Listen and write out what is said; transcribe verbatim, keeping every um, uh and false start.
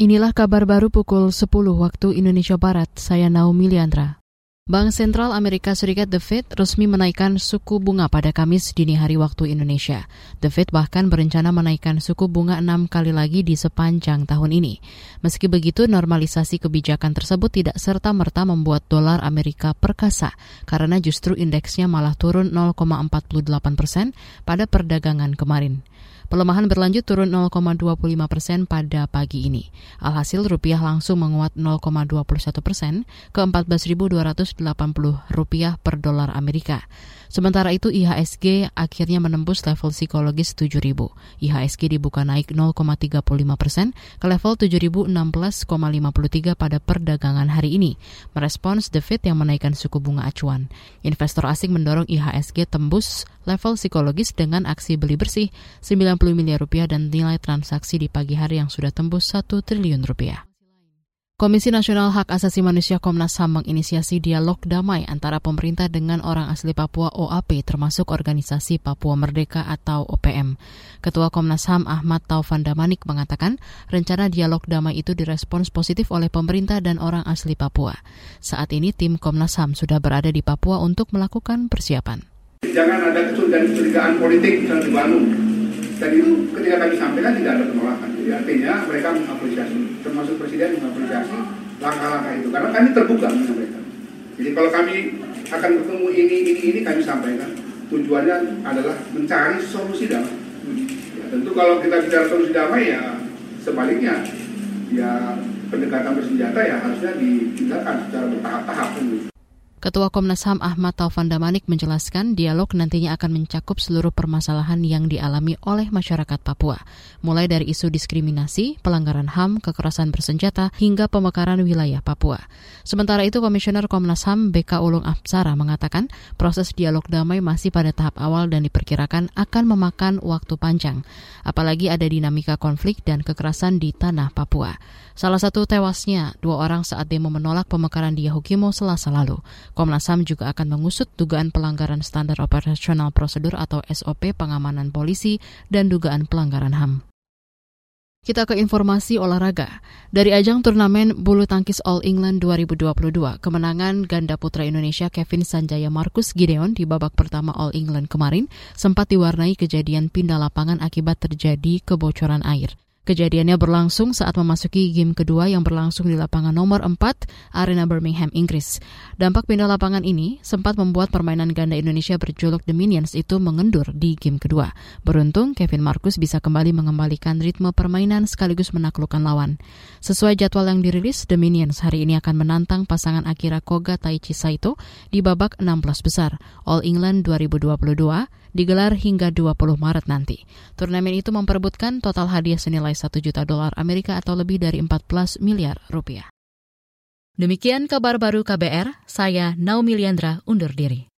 Inilah kabar baru pukul sepuluh waktu Indonesia Barat, saya Naomi Liandra. Bank Sentral Amerika Serikat The Fed resmi menaikkan suku bunga pada Kamis dini hari waktu Indonesia. The Fed bahkan berencana menaikkan suku bunga enam kali lagi di sepanjang tahun ini. Meski begitu, normalisasi kebijakan tersebut tidak serta-merta membuat dolar Amerika perkasa, karena justru indeksnya malah turun nol koma empat delapan persen pada perdagangan kemarin. Pelemahan berlanjut turun nol koma dua lima persen pada pagi ini. Alhasil rupiah langsung menguat nol koma dua satu persen ke empat belas ribu dua ratus delapan puluh rupiah per dolar Amerika. Sementara itu I H S G akhirnya menembus level psikologis tujuh ribu. I H S G dibuka naik nol koma tiga lima persen ke level tujuh ribu enam belas koma lima tiga pada perdagangan hari ini, merespons The Fed yang menaikkan suku bunga acuan. Investor asing mendorong I H S G tembus level psikologis dengan aksi beli bersih sembilan puluh miliar rupiah dan nilai transaksi di pagi hari yang sudah tembus satu triliun rupiah. Komisi Nasional Hak Asasi Manusia Komnas H A M menginisiasi dialog damai antara pemerintah dengan orang asli Papua O A P termasuk Organisasi Papua Merdeka atau O P M. Ketua Komnas H A M Ahmad Taufan Damanik mengatakan rencana dialog damai itu direspons positif oleh pemerintah dan orang asli Papua. Saat ini tim Komnas H A M sudah berada di Papua untuk melakukan persiapan. Jangan ada kecurigaan politik yang dibangun. Dan itu ketika kami sampaikan tidak ada penolakan. Jadi artinya mereka mengapresiasi, termasuk Presiden mengapresiasi langkah-langkah itu. Karena kami terbuka menyampaikan. Jadi kalau kami akan bertemu ini, ini, ini kami sampaikan. Tujuannya adalah mencari solusi damai. Ya, tentu kalau kita bicara solusi damai ya sebaliknya. Ya pendekatan bersenjata ya harusnya ditinggalkan secara bertahap-tahap. Ketua Komnas H A M Ahmad Taufan Damanik menjelaskan dialog nantinya akan mencakup seluruh permasalahan yang dialami oleh masyarakat Papua, mulai dari isu diskriminasi, pelanggaran H A M, kekerasan bersenjata, hingga pemekaran wilayah Papua. Sementara itu, Komisioner Komnas H A M B K Ulung Absara mengatakan proses dialog damai masih pada tahap awal dan diperkirakan akan memakan waktu panjang, apalagi ada dinamika konflik dan kekerasan di tanah Papua. Salah satu tewasnya dua orang saat demo menolak pemekaran di Yahukimo Selasa lalu. Komnas H A M juga akan mengusut dugaan pelanggaran standar operasional prosedur atau S O P pengamanan polisi dan dugaan pelanggaran H A M. Kita ke informasi olahraga. Dari ajang turnamen bulu tangkis All England dua ribu dua puluh dua, kemenangan ganda putra Indonesia Kevin Sanjaya Marcus Gideon di babak pertama All England kemarin sempat diwarnai kejadian pindah lapangan akibat terjadi kebocoran air. Kejadiannya berlangsung saat memasuki game kedua yang berlangsung di lapangan nomor empat, Arena Birmingham, Inggris. Dampak pindah lapangan ini sempat membuat permainan ganda Indonesia berjuluk The Dominions itu mengendur di game kedua. Beruntung, Kevin Marcus bisa kembali mengembalikan ritme permainan sekaligus menaklukkan lawan. Sesuai jadwal yang dirilis, The Dominions hari ini akan menantang pasangan Akira Koga Taichi Saito di babak enam belas besar. All England dua ribu dua puluh dua digelar hingga dua puluh Maret nanti. Turnamen itu memperebutkan total hadiah senilai satu juta dolar Amerika atau lebih dari empat belas miliar rupiah. Demikian kabar baru K B R, saya Naomi Liandra undur diri.